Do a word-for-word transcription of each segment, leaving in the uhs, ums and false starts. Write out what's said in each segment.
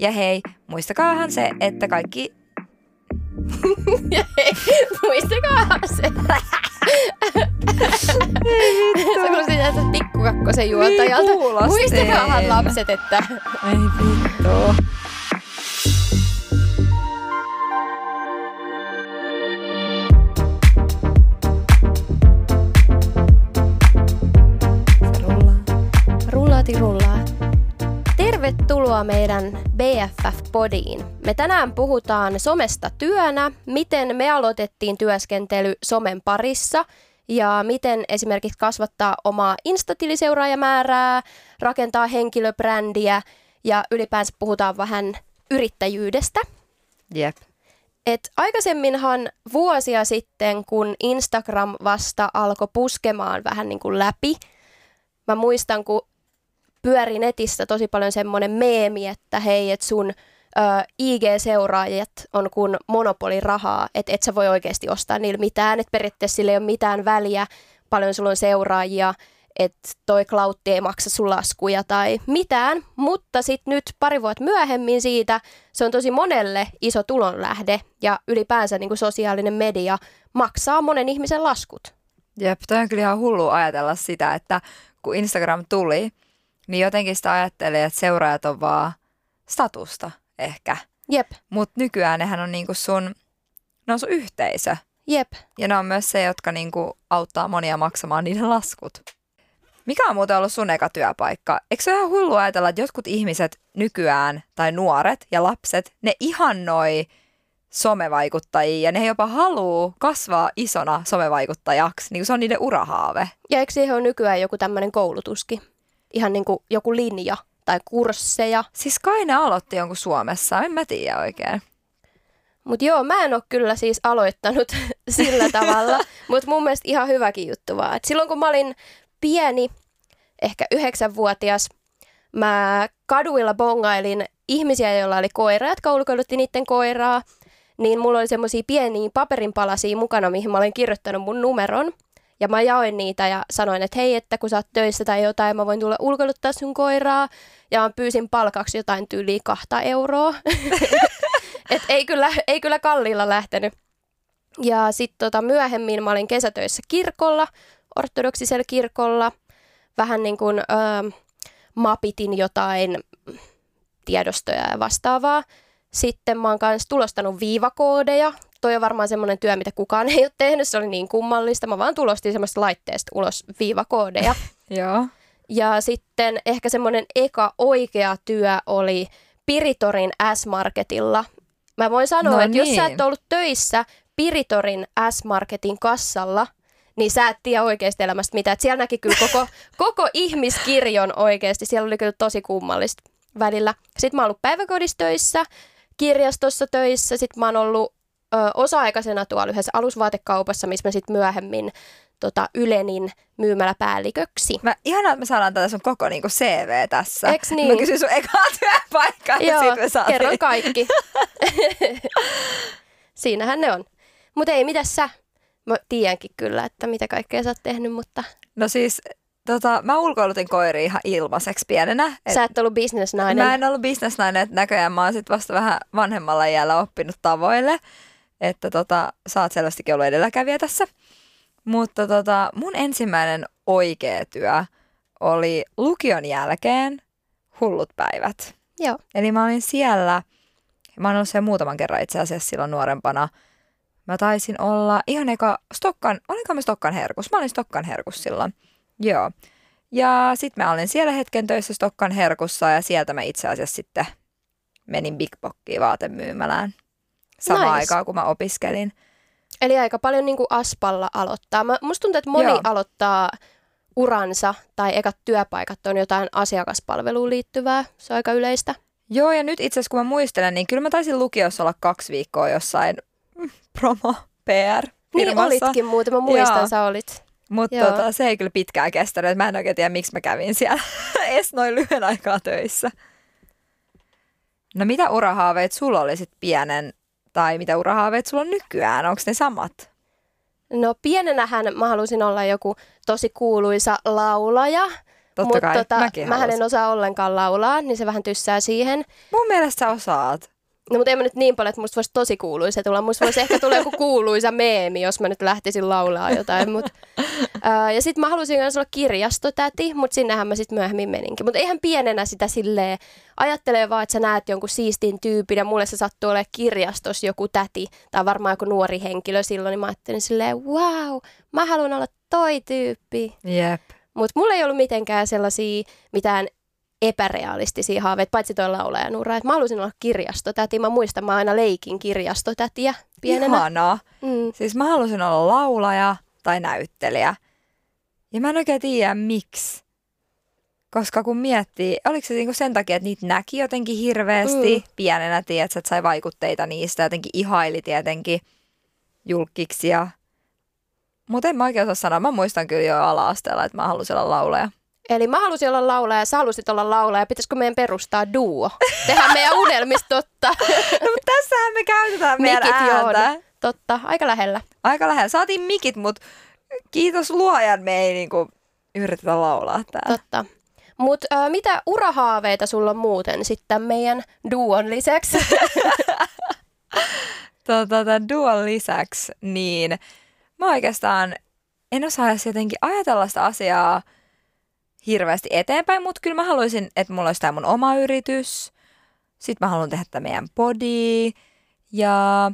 Ja hei, muistakaahan se, että kaikki... ja hei, muistakaahan se. Ei vittu. Se kuulosti tästä pikkukakkosen juontajalta. Niin kuulosti. Muistakaahan lapset, että... Ei vittu. Rullaa. Tervetuloa meidän B F F-podiin. Me tänään puhutaan somesta työnä, miten me aloitettiin työskentely somen parissa ja miten esimerkiksi kasvattaa omaa Insta-tiliseuraajamäärää, rakentaa henkilöbrändiä ja ylipäänsä puhutaan vähän yrittäjyydestä. Jep. Et aikaisemminhan vuosia sitten, kun Instagram vasta alkoi puskemaan vähän niin kuin läpi, mä muistan, kun pyöri netissä tosi paljon semmoinen meemi, että hei, että sun ö, I G-seuraajat on kuin monopolirahaa, että et sä voi oikeasti ostaa niillä mitään, että periaatteessa sillä ei ole mitään väliä, paljon sulla on seuraajia, että toi Klautti ei maksa sun laskuja tai mitään, mutta sitten nyt pari vuotta myöhemmin siitä se on tosi monelle iso tulonlähde ja ylipäänsä niin kuin sosiaalinen media maksaa monen ihmisen laskut. Jep, toi on kyllä ihan hullu ajatella sitä, että kun Instagram tuli, niin jotenkin sitä ajattelee, että seuraajat on vaan statusta ehkä. Jep. Mutta nykyään nehän on niinku sun, ne on sun yhteisö. Jep. Ja ne on myös se, jotka niinku auttaa monia maksamaan niiden laskut. Mikä on muuten ollut sun eka työpaikka? Eikö se ole ihan hullua ajatella, että jotkut ihmiset nykyään, tai nuoret ja lapset, ne ihannoi somevaikuttajia ja ne jopa haluu kasvaa isona somevaikuttajaksi. Niin se on niiden urahaave. Ja eikö siihen ole nykyään joku tämmöinen koulutuskin? Ihan niin kuin joku linja tai kursseja. Siis kai ne aloitti jonkun Suomessa, en mä tiedä oikein. Mut joo, mä en ole kyllä siis aloittanut sillä tavalla, mutta mun mielestä ihan hyväkin juttu vaan. Et silloin kun mä olin pieni, ehkä yhdeksänvuotias, mä kaduilla bongailin ihmisiä, joilla oli koira, jotka ulkoilutti niiden koiraa. Niin mulla oli semmosia pieniä paperinpalasia mukana, mihin mä olin kirjoittanut mun numeron. Ja mä jaoin niitä ja sanoin, että hei, että kun sä oot töissä tai jotain, mä voin tulla ulkoiluttaa sun koiraa. Ja mä pyysin palkaksi jotain tyyliä kahta euroa. Et ei kyllä, ei kyllä kalliilla lähtenyt. Ja sit tota, myöhemmin mä olin kesätöissä kirkolla, ortodoksisella kirkolla. Vähän niin kuin öö, mapitin jotain tiedostoja ja vastaavaa. Sitten mä oon kans tulostanut viivakoodeja. Toi on varmaan semmoinen työ, mitä kukaan ei ole tehnyt. Se oli niin kummallista. Mä vaan tulostin semmoista laitteesta ulos viivakoodeja. Joo. Ja sitten ehkä semmoinen eka oikea työ oli Piritorin S-Marketilla. Mä voin sanoa, no että niin. Jos sä et ollut töissä Piritorin S-Marketin kassalla, niin sä et tiedä oikeasta elämästä mitään. Et siellä näki kyllä koko, koko ihmiskirjon oikeasti. Siellä oli kyllä tosi kummallista välillä. Sitten mä oon ollut päiväkodissa töissä, kirjastossa töissä. Sitten mä oon ollut Ö, osa-aikaisena tuolla yhdessä alusvaatekaupassa, missä mä sitten myöhemmin tota, Ylenin myymäläpäälliköksi. Mä, ihanaa, että me saadaan tätä sun koko niinku C V tässä. Eks niin? Mä kysyn sun ekaa työpaikkaa, ja sit me saatiin. Kerron kaikki. Siinähän ne on. Mutta ei, mitäs sä? Mä tiedänkin kyllä, että mitä kaikkea sä oot tehnyt, mutta... No siis... Tota, mä ulkoilutin koiria ihan ilmaiseksi pienenä. Et sä et ollut bisnesnainen. Mä en ollut bisnesnainen, että näköjään mä oon sit vasta vähän vanhemmalla iällä oppinut tavoille. Että tota, sä oot selvästikin ollut edelläkävijä tässä. Mutta tota, mun ensimmäinen oikea työ oli lukion jälkeen hullut päivät. Joo. Eli mä olin siellä, mä oon ollut siellä muutaman kerran itse asiassa silloin nuorempana. Mä taisin olla ihan eka Stokkan, olinko mä Stokkan herkus? Mä olin Stokkan herkus silloin. Joo. Ja sitten mä olin siellä hetken töissä Stokkan herkussa ja sieltä mä itse asiassa sitten menin Big Bockiin vaatemyymälään samaan nice. Aikaan, kun mä opiskelin. Eli aika paljon niin kuin Aspalla aloittaa. Mä, musta tuntuu, että moni Joo. aloittaa uransa tai ekat työpaikat on jotain asiakaspalveluun liittyvää. Se on aika yleistä. Joo, ja nyt itse asiassa kun mä muistelen, niin kyllä mä taisin lukiossa olla kaksi viikkoa jossain promo P R. Niin olitkin muuten, mä muistan, Joo. sä olit. Mutta tota, se ei kyllä pitkään kestänyt. Mä en oikein tiedä, miksi mä kävin siellä edes noin lyhyen aikaa töissä. No mitä urahaaveet sulla oli sit pienen, tai mitä urahaaveet sulla on nykyään? Onko ne samat? No pienenähän mä halusin olla joku tosi kuuluisa laulaja, Totta Mut kai, tota, mäkin mähän en osaa ollenkaan laulaa, niin se vähän tyssää siihen. Mun mielestä sä osaat. No mutta en mä nyt niin paljon, että musta voisi tosi kuuluisa tulla. Musta voisi ehkä tulla joku kuuluisa meemi, jos mä nyt lähtisin laulaa jotain. Mut. Ää, ja sit mä halusin myös olla kirjastotäti, mutta sinnehän mä sit myöhemmin meninkin. Mutta eihän pienenä sitä silleen, ajattelee vaan, että sä näet jonkun siistin tyypin ja mulle se sattuu olemaan kirjastossa joku täti tai varmaan joku nuori henkilö silloin. Niin mä ajattelin silleen, wow, mä haluan olla toi tyyppi. Jep. Mutta mulla ei ollut mitenkään sellaisia mitään epärealistisia haaveita, paitsi tuo laulajanura. Et mä halusin olla kirjastotäti. Mä muistan, mä aina leikin kirjastotätiä pienenä. Ihanaa. Mm. Siis mä halusin olla laulaja tai näyttelijä. Ja mä en oikein tiedä miksi. Koska kun miettii, oliko se niinku sen takia, että niitä näki jotenkin hirveästi mm. pienenä, tiedätkö, että sai vaikutteita niistä, jotenkin ihaili tietenkin julkkiksi ja... Mutta en mä oikein osaa sanoa. Mä muistan kyllä jo ala-asteella, että mä halusin olla laulaja. Eli mä halusin olla laulaja ja sä halusit olla laulaja. Pitäisikö meidän perustaa duo? Tehdään meidän unelmista totta. No mutta tässähän me käytetään meidän mikit ääntä. Joo, totta. Aika lähellä. Aika lähellä. Saatiin mikit, mutta kiitos luojan me ei niinku yritetä laulaa täällä. Totta. Mutta äh, mitä urahaaveita sulla on muuten sitten meidän duon lisäksi? tota, tämän duon lisäksi niin... Mä oikeastaan en osaa jotenkin ajatella sitä asiaa hirveästi eteenpäin, mutta kyllä mä haluaisin, että mulla olisi tämä mun oma yritys. Sitten mä haluan tehdä tämä meidän podi. Ja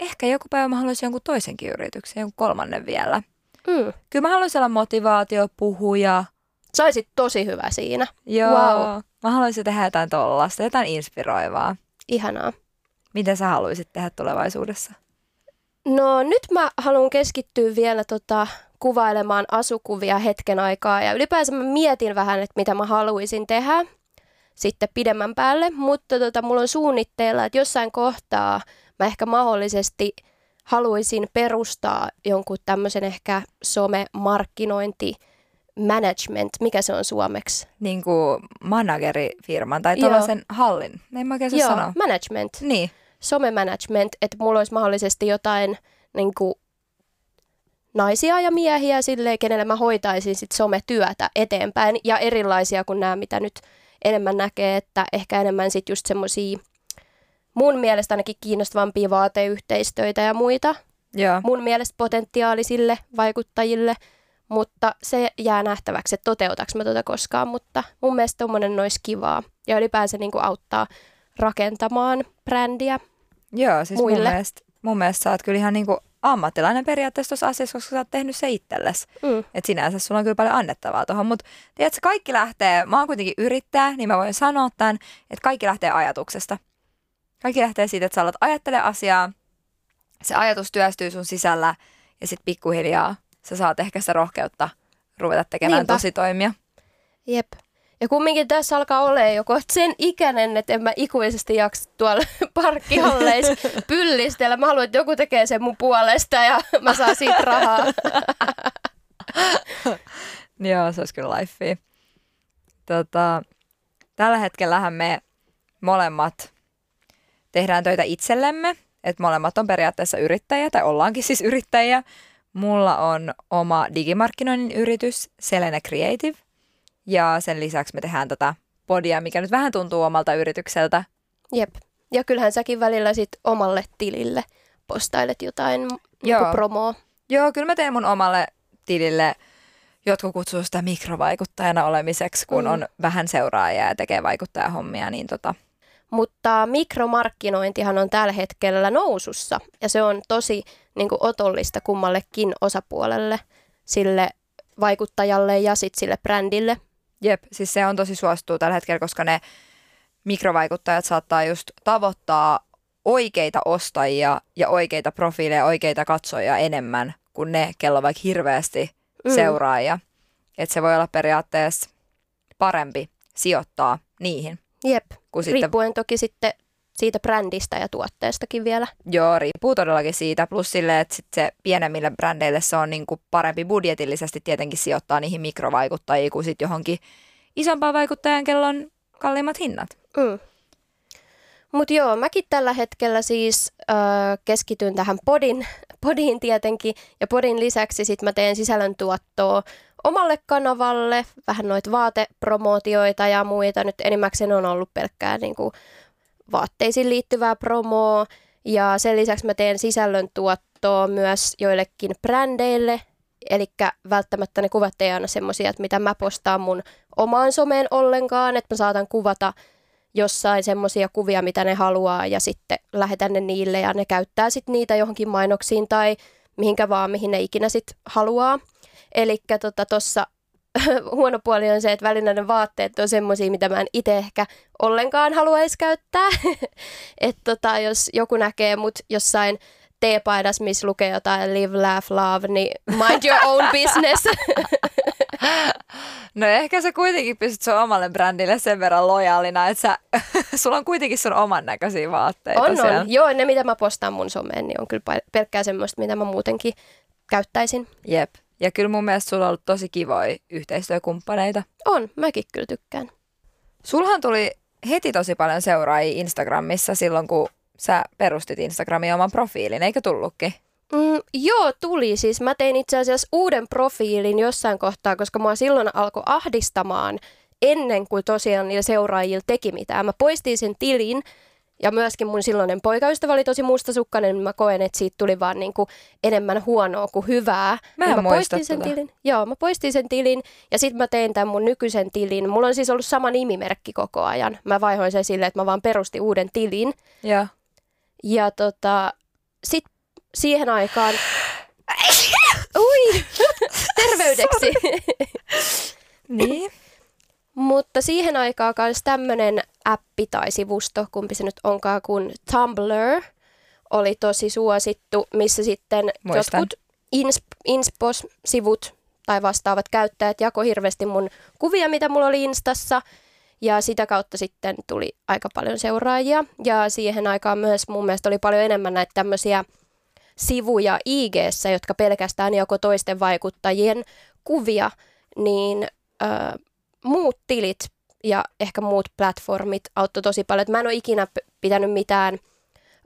ehkä joku päivä mä haluaisin jonkun toisenkin yrityksen, jonkun kolmannen vielä. Mm. Kyllä mä haluaisin olla motivaatiopuhuja. Sä olisit tosi hyvä siinä. Joo. Wow. Mä haluaisin tehdä jotain tollaista, jotain inspiroivaa. Ihanaa. Mitä sä haluaisit tehdä tulevaisuudessa? No nyt mä haluan keskittyä vielä tota, kuvailemaan asukuvia hetken aikaa ja ylipäänsä mä mietin vähän, että mitä mä haluaisin tehdä sitten pidemmän päälle, mutta tota, mulla on suunnitteilla, että jossain kohtaa mä ehkä mahdollisesti haluaisin perustaa jonkun tämmöisen ehkä somemarkkinointi management, mikä se on suomeksi? Niin kuin managerifirman tai tuollaisen hallin, en mä oikein sanoa. Joo, management. Niin. Some-management, että mulla olisi mahdollisesti jotain niin kuin, naisia ja miehiä silleen, kenelle mä hoitaisin sit sometyötä eteenpäin ja erilaisia kuin nämä, mitä nyt enemmän näkee, että ehkä enemmän sit just semmosia mun mielestä ainakin kiinnostavampia vaateyhteistyötä ja muita. Yeah. Mun mielestä potentiaalisille vaikuttajille, mutta se jää nähtäväksi, että toteutaks mä tota koskaan, mutta mun mielestä tommonen olisi kivaa ja ylipäänsä niin kuin auttaa rakentamaan brändiä. Joo, siis mun mielestä, mun mielestä sä oot kyllä ihan niinku ammattilainen periaatteessa tuossa asiassa, koska sä oot tehnyt se itsellesi. Mm. Että sinänsä sulla on kyllä paljon annettavaa tuohon, mutta tiedätkö, kaikki lähtee, mä oon kuitenkin yrittäjä, niin mä voin sanoa tämän, että kaikki lähtee ajatuksesta. Kaikki lähtee siitä, että sä alat ajattele asiaa, se ajatus työstyy sun sisällä ja sit pikkuhiljaa sä saat ehkä sitä rohkeutta ruveta tekemään Niinpä. tosi toimia. Jep. Ja kumminkin tässä alkaa olemaan joku sen ikäinen, että en mä ikuisesti jaksa tuolla parkkihalleissa pyllistellä. Mä haluan, että joku tekee sen mun puolesta ja mä saan siitä rahaa. Joo, se olisi kyllä lifea. Tota, tällä hetkellähän me molemmat tehdään töitä itsellemme. Että molemmat on periaatteessa yrittäjiä tai ollaankin siis yrittäjiä. Mulla on oma digimarkkinoinnin yritys Selena Creative. Ja sen lisäksi me tehdään tätä podia, mikä nyt vähän tuntuu omalta yritykseltä. Jep. Ja kyllähän säkin välillä sit omalle tilille postailet jotain Joo. promoa. Joo, kyllä mä teen mun omalle tilille. Jotkut kutsuu sitä mikrovaikuttajana olemiseksi, kun mm. on vähän seuraajia ja tekee vaikuttajahommia. Niin tota. Mutta mikromarkkinointihan on tällä hetkellä nousussa. Ja se on tosi niin kuin otollista kummallekin osapuolelle, sille vaikuttajalle ja sit sille brändille. Jep, siis se on tosi suosittua tällä hetkellä, koska ne mikrovaikuttajat saattaa just tavoittaa oikeita ostajia ja oikeita profiileja, oikeita katsojia enemmän kuin ne, kello vaikka hirveästi mm. seuraajia. Että se voi olla periaatteessa parempi sijoittaa niihin. Jep, riippuen sitten... toki sitten siitä brändistä ja tuotteestakin vielä. Joo, riippuu todellakin siitä. Plus silleen, että sit se pienemmille brändeille se on niinku parempi budjetillisesti tietenkin sijoittaa niihin mikrovaikuttajiin kuin sit johonkin isompaan vaikuttajan, kello on kalliimmat hinnat. Mm. Mutta joo, mäkin tällä hetkellä siis äh, keskityn tähän podin, podiin tietenkin, ja podin lisäksi sit mä teen sisällöntuottoa omalle kanavalle, vähän noita vaatepromootioita ja muita. Nyt enimmäkseen on ollut pelkkää niinku vaatteisiin liittyvää promoa, ja sen lisäksi mä teen sisällöntuottoa myös joillekin brändeille, eli välttämättä ne kuvat ei aina semmoisia, että mitä mä postaan mun omaan someen ollenkaan, että mä saatan kuvata jossain semmoisia kuvia, mitä ne haluaa, ja sitten lähetän ne niille, ja ne käyttää sitten niitä johonkin mainoksiin tai mihinkä vaan, mihin ne ikinä sitten haluaa. Elikkä tota tossa huono puoli on se, että välillä ne vaatteet on semmoisia, mitä mä en itse ehkä ollenkaan haluaisi käyttää. Että tota, jos joku näkee mut jossain teepaidas, missä lukee jotain live, laugh, love, niin mind your own business. No ehkä sä kuitenkin pystyt sun omalle brändille sen verran lojaalina, että sä, sulla on kuitenkin sun oman näköisiä vaatteita. On, siellä. on. Joo, ne mitä mä postaan mun someen, niin on kyllä pelkkää semmoista, mitä mä muutenkin käyttäisin. Jep. Ja kyllä mun mielestä sulla on ollut tosi kivoja yhteistyökumppaneita. On, mäkin kyllä tykkään. Sulhan tuli heti tosi paljon seuraajia Instagramissa silloin, kun sä perustit Instagramiin oman profiilin, eikö tullutkin? Mm, joo, tuli. Siis mä tein itse asiassa uuden profiilin jossain kohtaa, koska mua silloin alkoi ahdistamaan ennen kuin tosiaan niillä seuraajilla teki mitään. Mä poistin sen tilin ja myöskin mun silloinen poikaystävä oli tosi mustasukkainen, niin mä koen, että siitä tuli vaan niin kuin enemmän huonoa kuin hyvää. Mä en niin mä poistin sen tilin. Joo, mä poistin sen tilin ja sit mä tein tämän mun nykyisen tilin. Mulla on siis ollut sama nimimerkki koko ajan. Mä vaihoin sen silleen, että mä vaan perustin uuden tilin. Ja, ja tota, sit siihen aikaan, ui, terveydeksi. Niin. Mutta siihen aikaan myös tämmöinen appi tai sivusto, kumpi se nyt onkaan, kun Tumblr oli tosi suosittu, missä sitten Muistan. jotkut insp- inspo-sivut tai vastaavat käyttäjät jakoi hirveästi mun kuvia, mitä mulla oli Instassa. Ja sitä kautta sitten tuli aika paljon seuraajia. Ja siihen aikaan myös mun mielestä oli paljon enemmän näitä tämmöisiä sivuja I G:ssä, jotka pelkästään joko toisten vaikuttajien kuvia, niin ö, muut tilit ja ehkä muut platformit auttoi tosi paljon. Et mä en ole ikinä pitänyt mitään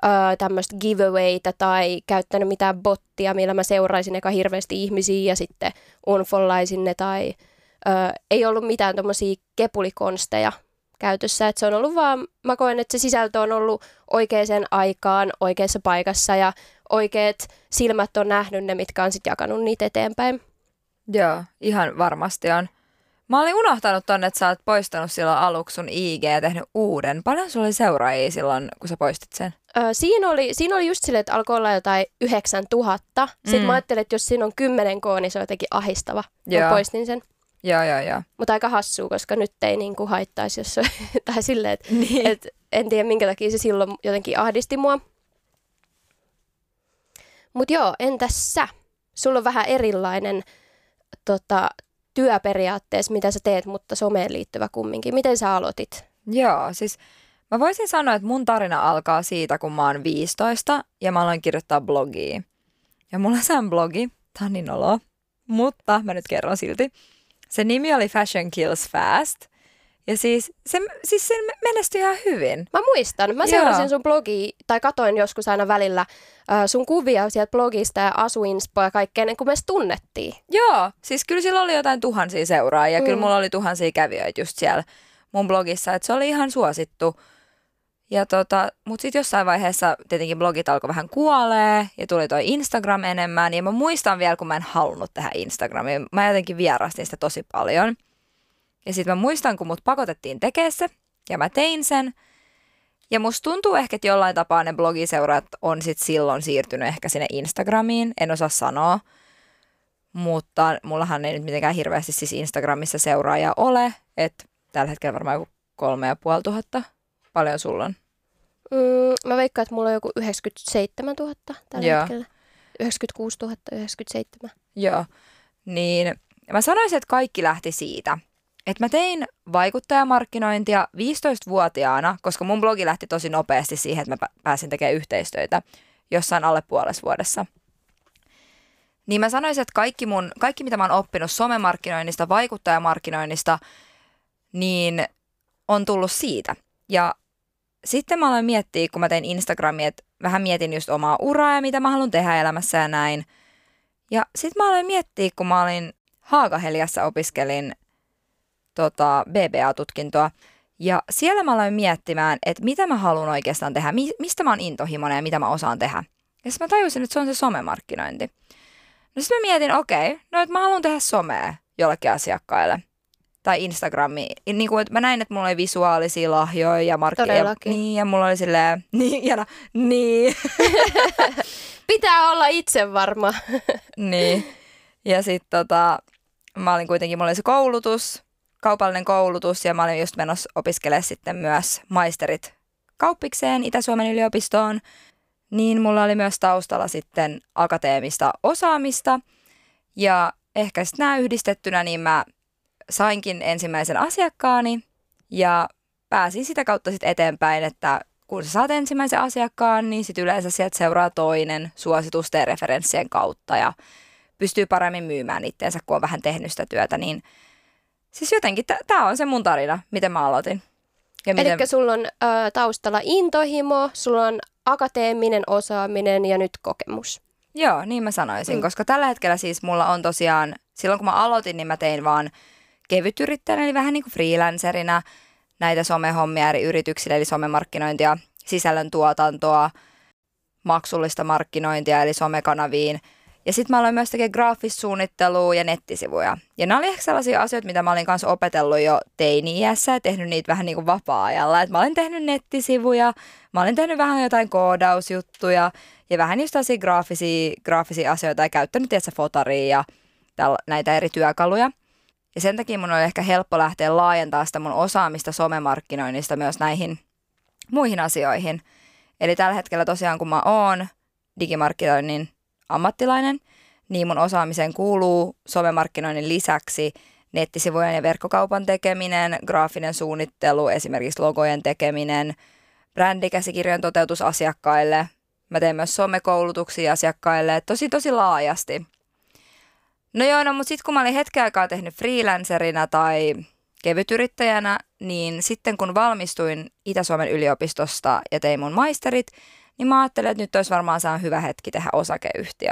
ö, tämmöistä giveawayta tai käyttänyt mitään bottia, millä mä seuraisin eka hirveästi ihmisiä ja sitten unfollaisin ne. Tai ö, ei ollut mitään tommosia kepulikonsteja käytössä. Et se on ollut vaan, mä koen, että se sisältö on ollut oikeaan aikaan, oikeassa paikassa ja oikeat silmät on nähnyt ne, mitkä on sitten jakanut niitä eteenpäin. Joo, ihan varmasti on. Mä olin unohtanut tonne, että sä oot poistanut silloin aluksi sun I G ja tehnyt uuden. Paljon sulla oli seuraajia silloin, kun sä poistit sen? Öö, siinä, oli, siinä oli just silleen, että alkoi olla jotain yhdeksäntuhatta. Sitten mm. mä ajattelin, että jos siinä on kymmenen koo, niin se on jotenkin ahistava. Joo. Mä poistin sen. Joo, joo, joo. Mutta aika hassua, koska nyt ei niinku haittaisi, jos se tai silleen, että niin. et, en tiedä minkä takia se silloin jotenkin ahdisti mua. Mut joo, entäs sä? Sulla on vähän erilainen tota, työperiaatteessa, mitä sä teet, mutta someen liittyvä kumminkin. Miten sä aloitit? Joo, siis mä voisin sanoa, että mun tarina alkaa siitä, kun mä oon viisitoista ja mä aloin kirjoittaa blogia. Ja mulla on sen blogi, tää on niin noloa, mutta mä nyt kerron silti. Se nimi oli Fashion Kills Fast. Ja siis se, siis se menestyi ihan hyvin. Mä muistan. Mä seurasin Joo. sun blogia, tai katoin joskus aina välillä äh, sun kuvia sieltä blogista ja asuinspoa ja kaikkea, ennen kuin me tunnettiin. Joo, siis kyllä sillä oli jotain tuhansia seuraajia. Mm. Kyllä mulla oli tuhansia kävijöitä just siellä mun blogissa, että se oli ihan suosittu. Ja tota, mut sit jossain vaiheessa tietenkin blogit alkoi vähän kuolee ja tuli toi Instagram enemmän. Ja mä muistan vielä, kun mä en halunnut tähän Instagramiin. Mä jotenkin vierastin sitä tosi paljon. Ja sitten mä muistan, kun mut pakotettiin tekemään se, ja mä tein sen. Ja musta tuntuu ehkä, että jollain tapaa ne blogiseuraat on sit silloin siirtynyt ehkä sinne Instagramiin. En osaa sanoa, mutta mullahan ei nyt mitenkään hirveästi siis Instagramissa seuraajia ole. Että tällä hetkellä varmaan joku kolme ja puoli tuhatta. Paljon sulla on? Mm, mä veikkaan, että mulla on joku yhdeksänkymmentäseitsemäntuhatta tällä Joo. hetkellä. yhdeksänkymmentäkuusituhatta, yhdeksänkymmentäseitsemän. Joo, niin mä sanoisin, että kaikki lähti siitä. Et mä tein vaikuttajamarkkinointia viisitoistavuotiaana, koska mun blogi lähti tosi nopeasti siihen, että mä pääsin tekemään yhteistyötä jossain alle puolessa vuodessa. Niin mä sanoisin, että kaikki, mun, kaikki mitä mä oon oppinut somemarkkinoinnista, vaikuttajamarkkinoinnista, niin on tullut siitä. Ja sitten mä aloin miettiä, kun mä tein Instagramia, että vähän mietin just omaa uraa ja mitä mä haluan tehdä elämässä ja näin. Ja sitten mä aloin miettiä, kun mä olin Haaga-Heliassa opiskelin tota, B B A-tutkintoa. Ja siellä mä aloin miettimään, että mitä mä haluan oikeastaan tehdä, mi- mistä mä oon intohimoinen ja mitä mä osaan tehdä. Ja sitten mä tajusin, että se on se somemarkkinointi. No sitten mä mietin, okei, okay, no että mä haluan tehdä somea jollekin asiakkaille. Tai Instagrami. Niin kuin, että mä näin, että mulla oli visuaalisia lahjoja ja markkinoja. Niin, ja mulla oli silleen, niin, ja no, niin. Pitää olla itse varma. Niin. Ja sit tota, mä olin kuitenkin, mulla oli se koulutus, kaupallinen koulutus, ja mä olin just menossa opiskelemaan sitten myös maisterit kauppikseen Itä-Suomen yliopistoon. Niin mulla oli myös taustalla sitten akateemista osaamista. Ja ehkä sitten nämä yhdistettynä, niin mä sainkin ensimmäisen asiakkaani ja pääsin sitä kautta sitten eteenpäin, että kun sä saat ensimmäisen asiakkaan, niin sitten yleensä sieltä seuraa toinen suositusten ja referenssien kautta ja pystyy paremmin myymään itteensä, kun on vähän tehnyt sitä työtä. Niin siis jotenkin t- tää on se mun tarina, miten mä aloitin. Ja miten... Elikkä sulla on ö, taustalla intohimo, sulla on akateeminen osaaminen ja nyt kokemus. Joo, niin mä sanoisin, mm. koska tällä hetkellä siis mulla on tosiaan, silloin kun mä aloitin, niin mä tein vaan kevytyrittäjänä, eli vähän niin kuin freelancerina näitä somehommia eri yrityksille, eli somemarkkinointia, sisällöntuotantoa, maksullista markkinointia, eli somekanaviin. Ja sitten mä aloin myös tekemään graafissuunnittelua ja nettisivuja. Ja nämä oli ehkä sellaisia asioita, mitä mä olin kanssa opetellut jo teini-iässä ja tehnyt niitä vähän niin kuin vapaa-ajalla. Et mä olin tehnyt nettisivuja, mä olin tehnyt vähän jotain koodausjuttuja ja vähän just tällaisia graafisia, graafisia asioita ja käyttänyt tietysti fotaria ja täl, näitä eri työkaluja. Ja sen takia mun oli ehkä helppo lähteä laajentamaan sitä mun osaamista somemarkkinoinnista myös näihin muihin asioihin. Eli tällä hetkellä tosiaan, kun mä oon digimarkkinoinnin ammattilainen, niin mun osaamiseen kuuluu somemarkkinoinnin lisäksi nettisivujen ja verkkokaupan tekeminen, graafinen suunnittelu, esimerkiksi logojen tekeminen, brändikäsikirjojen toteutus asiakkaille. Mä teen myös somekoulutuksia asiakkaille tosi tosi laajasti. No joo, no, mutta sitten kun mä olin hetken aikaa tehnyt freelancerina tai kevytyrittäjänä, niin sitten kun valmistuin Itä-Suomen yliopistosta ja tein mun maisterit, niin mä ajattelin, että nyt olisi varmaan saanut hyvä hetki tehdä osakeyhtiö.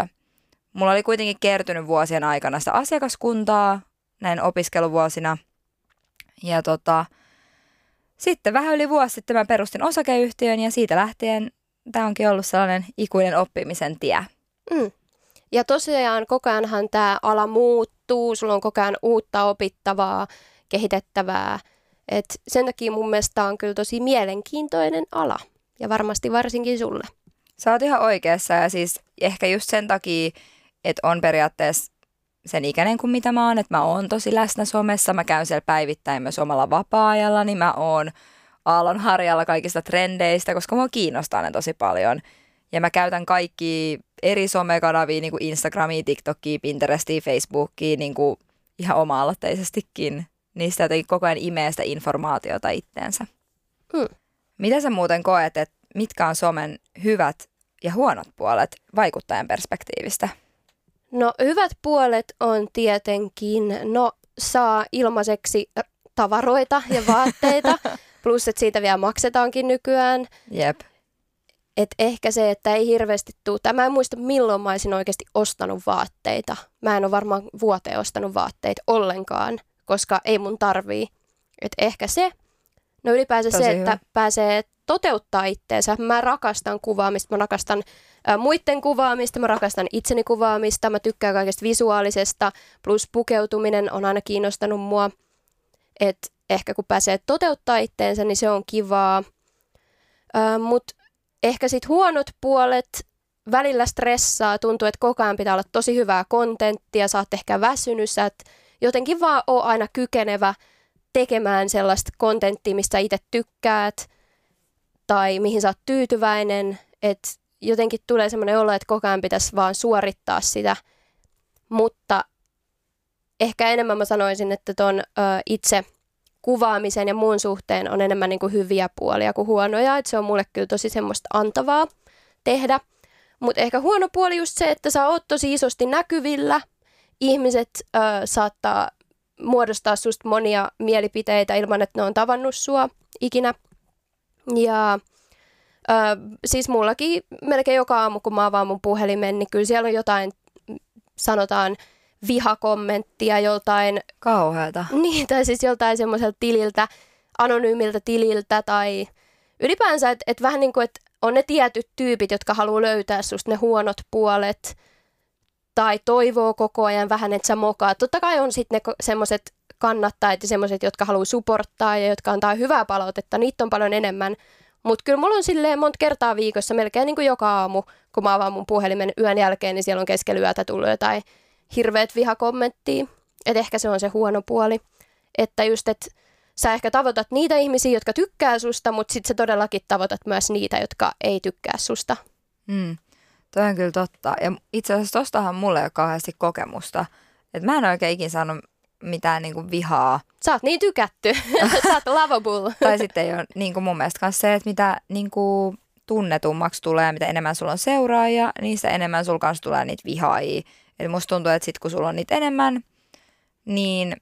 Mulla oli kuitenkin kertynyt vuosien aikana sitä asiakaskuntaa, näin opiskeluvuosina. Ja tota, sitten vähän yli vuosi sitten mä perustin osakeyhtiön ja siitä lähtien tää onkin ollut sellainen ikuinen oppimisen tie. Mm. Ja tosiaan koko ajanhan tämä ala muuttuu, sulla on koko ajan uutta opittavaa, kehitettävää. Et sen takia mun mielestä tämä on kyllä tosi mielenkiintoinen ala ja varmasti varsinkin sulle. Sä oot ihan oikeassa ja siis ehkä just sen takia, että on periaatteessa sen ikäinen kuin mitä mä oon, että mä oon tosi läsnä somessa, mä käyn siellä päivittäin myös omalla vapaa-ajalla, niin mä oon aallonharjalla kaikista trendeistä, koska mua kiinnostaa ne tosi paljon. Ja mä käytän kaikki eri somekanavia, niin kuin Instagramia, TikTokia, Pinterestia, Facebookia, niin kuin ihan oma-aloitteisestikin. Niistä jotenkin koko ajan imee sitä informaatiota itteensä. Mm. Mitä sä muuten koet, että mitkä on somen hyvät ja huonot puolet vaikuttajan perspektiivistä? No hyvät puolet on tietenkin, no saa ilmaiseksi tavaroita ja vaatteita, plus että siitä vielä maksetaankin nykyään. Jep. Et ehkä se, että ei hirveästi tule. Mä en muista, milloin mä olisin oikeasti ostanut vaatteita. Mä en ole varmaan vuoteen ostanut vaatteita ollenkaan, koska ei mun tarvii. Et ehkä se. No ylipäänsä tosi se, hyvä. Että pääsee toteuttaa itteensä. Mä rakastan kuvaamista, mä rakastan ä, muiden kuvaamista, mä rakastan itseni kuvaamista, mä tykkään kaikesta visuaalisesta, plus pukeutuminen on aina kiinnostanut mua. Et ehkä kun pääsee toteuttaa itteensä, niin se on kivaa. Ä, mut Ehkä sitten huonot puolet, välillä stressaa, tuntuu, että koko ajan pitää olla tosi hyvää kontenttia, sä oot ehkä väsynyt, sä et jotenkin vaan ole aina kykenevä tekemään sellaista kontenttia, mistä itse tykkäät tai mihin sä oot tyytyväinen, että jotenkin tulee sellainen olo, että koko ajan pitäisi vaan suorittaa sitä, mutta ehkä enemmän mä sanoisin, että ton ö, itse kuvaamisen ja muun suhteen on enemmän niin kuin hyviä puolia kuin huonoja, että se on mulle kyllä tosi semmoista antavaa tehdä. Mutta ehkä huono puoli just se, että sä oot tosi isosti näkyvillä. Ihmiset ö, saattaa muodostaa susta monia mielipiteitä ilman, että ne on tavannut sua ikinä. Ja äh, siis mullakin melkein joka aamu, kun mä avaan mun puhelimen, niin kyllä siellä on jotain, sanotaan, vihakommenttia joltain. Kauheata. Niin, tai siis joltain semmoiselta tililtä, anonyymiltä tililtä tai ylipäänsä, että et vähän niin kuin, että on ne tietyt tyypit, jotka haluaa löytää susta ne huonot puolet tai toivoo koko ajan vähän, että sä mokaat. Totta kai on sitten ne semmoiset kannattajat ja semmoiset, jotka haluaa supporttaa ja jotka antaa hyvää palautetta. Niitä on paljon enemmän. Mutta kyllä mulla on silleen monta kertaa viikossa, melkein niin kuin joka aamu, kun mä avaan mun puhelimen yön jälkeen, niin siellä on keskellä yötä tullut jotain hirveät vihakommenttia. Että ehkä se on se huono puoli. Että just, että sä ehkä tavoitat niitä ihmisiä, jotka tykkää susta, mutta sit sä todellakin tavoitat myös niitä, jotka ei tykkää susta. Mm, toi on kyllä totta. Ja itse asiassa tostahan mulle ei ole kauheasti kokemusta. Että mä en oikein ikin saanut mitään niinku vihaa. Sä oot niin tykätty. Sä oot lovable. Tai sitten ei ole niinku mun mielestä myös se, että mitä niinku tunnetummaksi tulee, mitä enemmän sulla on seuraajia, niin sitä enemmän sulla kanssa tulee niitä vihaajia. Eli musta tuntuu, että sit kun sulla on niitä enemmän, niin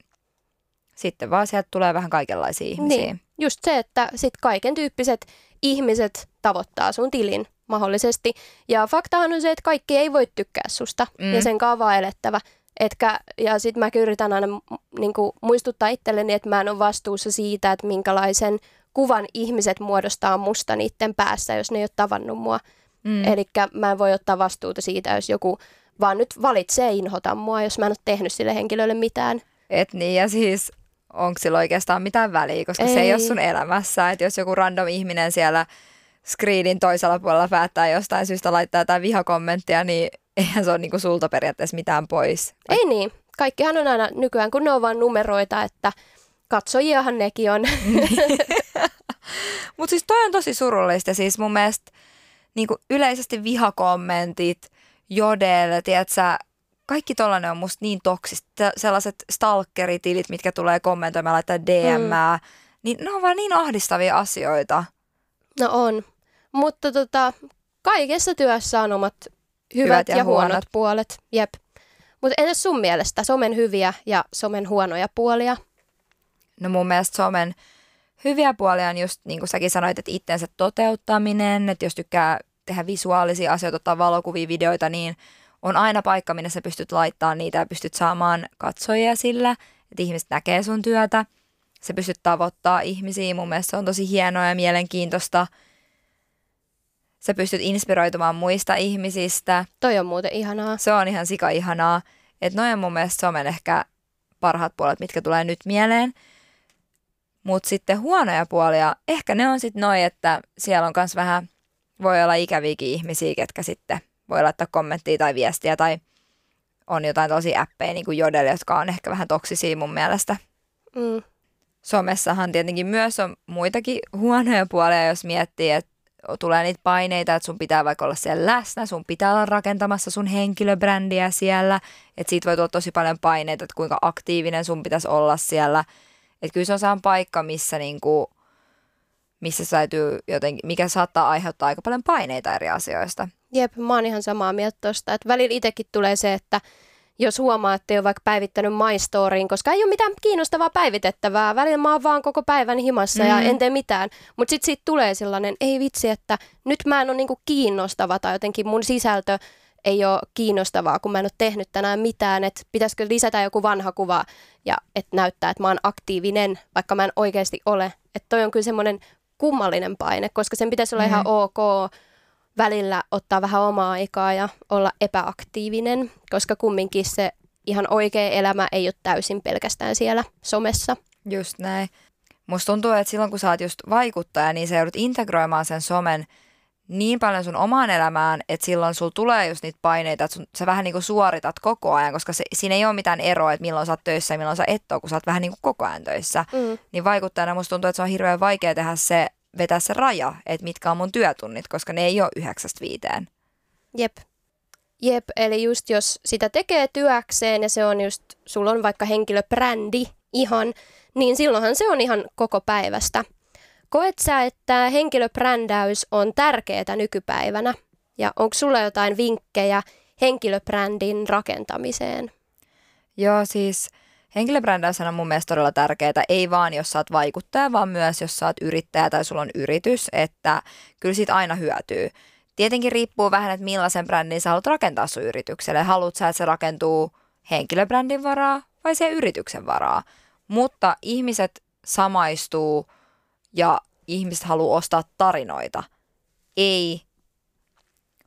sitten vaan sieltä tulee vähän kaikenlaisia ihmisiä. Niin, just se, että sit kaiken tyyppiset ihmiset tavoittaa sun tilin mahdollisesti. Ja faktahan on se, että kaikki ei voi tykkää susta mm. ja sen kaavaa elettävä. Etkä, ja sit mä yritän aina niin kuin muistuttaa itselleni, että mä en ole vastuussa siitä, että minkälaisen kuvan ihmiset muodostaa musta niiden päässä, jos ne ei ole tavannut mua. Mm. Elikkä mä en voi ottaa vastuuta siitä, jos joku vaan nyt valitsee inhota mua, jos mä en ole tehnyt sille henkilölle mitään. Et niin, ja siis onko sillä oikeastaan mitään väliä, koska ei. Se ei ole sun elämässä. Että jos joku random ihminen siellä screenin toisella puolella päättää jostain syystä laittaa jotain vihakommenttia, niin eihän se ole niinku sulta periaatteessa mitään pois. Vai? Ei niin. Kaikkihan on aina nykyään, kun ne on vaan numeroita, että katsojiahan nekin on. Mutta siis toi on tosi surullista. Siis mun mielestä niinku yleisesti vihakommentit, jodel, tietsä, kaikki tollainen on musta niin toksista. Sellaiset stalkeritilit, mitkä tulee kommentoimaan, laittaa D M:ää, mm. niin ne on vaan niin ahdistavia asioita. No on. Mutta tota, kaikessa työssä on omat hyvät, hyvät ja, ja huonot, huonot puolet. Jep. Mutta entäs sun mielestä somen hyviä ja somen huonoja puolia? No mun mielestä somen hyviä puolia on just niin kuin säkin sanoit, että itsensä toteuttaminen, että jos tykkää tehdä visuaalisia asioita, ottaa valokuvia, videoita, niin on aina paikka, minne sä pystyt laittamaan niitä ja pystyt saamaan katsojia sillä, että ihmiset näkee sun työtä. Sä pystyt tavoittamaan ihmisiä. Mun mielestä se on tosi hienoa ja mielenkiintoista. Sä pystyt inspiroitumaan muista ihmisistä. Toi on muuten ihanaa. Se on ihan sika ihanaa. Että noi on mun mielestä somen ehkä parhaat puolet, mitkä tulee nyt mieleen. Mutta sitten huonoja puolia, ehkä ne on sitten noi, että siellä on kans vähän, voi olla ikäviäkin ihmisiä, ketkä sitten voi laittaa kommenttia tai viestiä tai on jotain tosia appeja niin kuin Jodel, jotka on ehkä vähän toksisia mun mielestä. Mm. Somessahan tietenkin myös on muitakin huonoja puolia, jos miettii, että tulee niitä paineita, että sun pitää vaikka olla siellä läsnä, sun pitää olla rakentamassa sun henkilöbrändiä siellä, että siitä voi tulla tosi paljon paineita, että kuinka aktiivinen sun pitäisi olla siellä. Että kyllä se on saan paikka, missä niinku, missä täytyy jotenkin, mikä saattaa aiheuttaa aika paljon paineita eri asioista. Jep, mä oon ihan samaa mieltä tosta, että välillä itsekin tulee se, että jos huomaa, että ei ole vaikka päivittänyt My Storyin, koska ei ole mitään kiinnostavaa päivitettävää. Välillä mä oon vaan koko päivän himassa mm. ja en tee mitään. Mutta sitten siitä tulee sellainen, ei vitsi, että nyt mä en ole niinku kiinnostava tai jotenkin mun sisältö ei ole kiinnostavaa, kun mä en ole tehnyt tänään mitään. Että pitäisikö lisätä joku vanha kuva ja että näyttää, että mä oon aktiivinen, vaikka mä en oikeasti ole. Että toi on kyllä semmoinen kummallinen paine, koska sen pitäisi olla mm. ihan ok välillä ottaa vähän omaa aikaa ja olla epäaktiivinen, koska kumminkin se ihan oikea elämä ei ole täysin pelkästään siellä somessa. Just näin. Musta tuntuu, että silloin kun sä oot just vaikuttaja, niin sä joudut integroimaan sen somen niin paljon sun omaan elämään, että silloin sulla tulee just niitä paineita, että sun, sä vähän niin kuin suoritat koko ajan, koska se, siinä ei ole mitään eroa, että milloin sä oot töissä ja milloin sä et ole, kun sä oot vähän niin kuin koko ajan töissä. Mm. Niin vaikuttajana musta tuntuu, että se on hirveän vaikea tehdä se, vetää se raja, että mitkä on mun työtunnit, koska ne ei ole yhdeksästä viiteen. Jep. Jep, eli just jos sitä tekee työkseen ja se on just, sulla on vaikka henkilöbrändi ihan, niin silloinhan se on ihan koko päivästä. Koet sä, että henkilöbrändäys on tärkeää nykypäivänä? Ja onko sulla jotain vinkkejä henkilöbrändin rakentamiseen? Joo, siis Henkilöbrändäys on mun mielestä todella tärkeää, ei vaan jos sä oot vaikuttaja, vaan myös jos sä oot yrittäjä tai sulla on yritys, että kyllä siitä aina hyötyy. Tietenkin riippuu vähän, että millaisen brändin sä haluat rakentaa sun yritykselle. Haluat sä, että se rakentuu henkilöbrändin varaa vai sen yrityksen varaa. Mutta ihmiset samaistuu ja ihmiset haluaa ostaa tarinoita. Ei.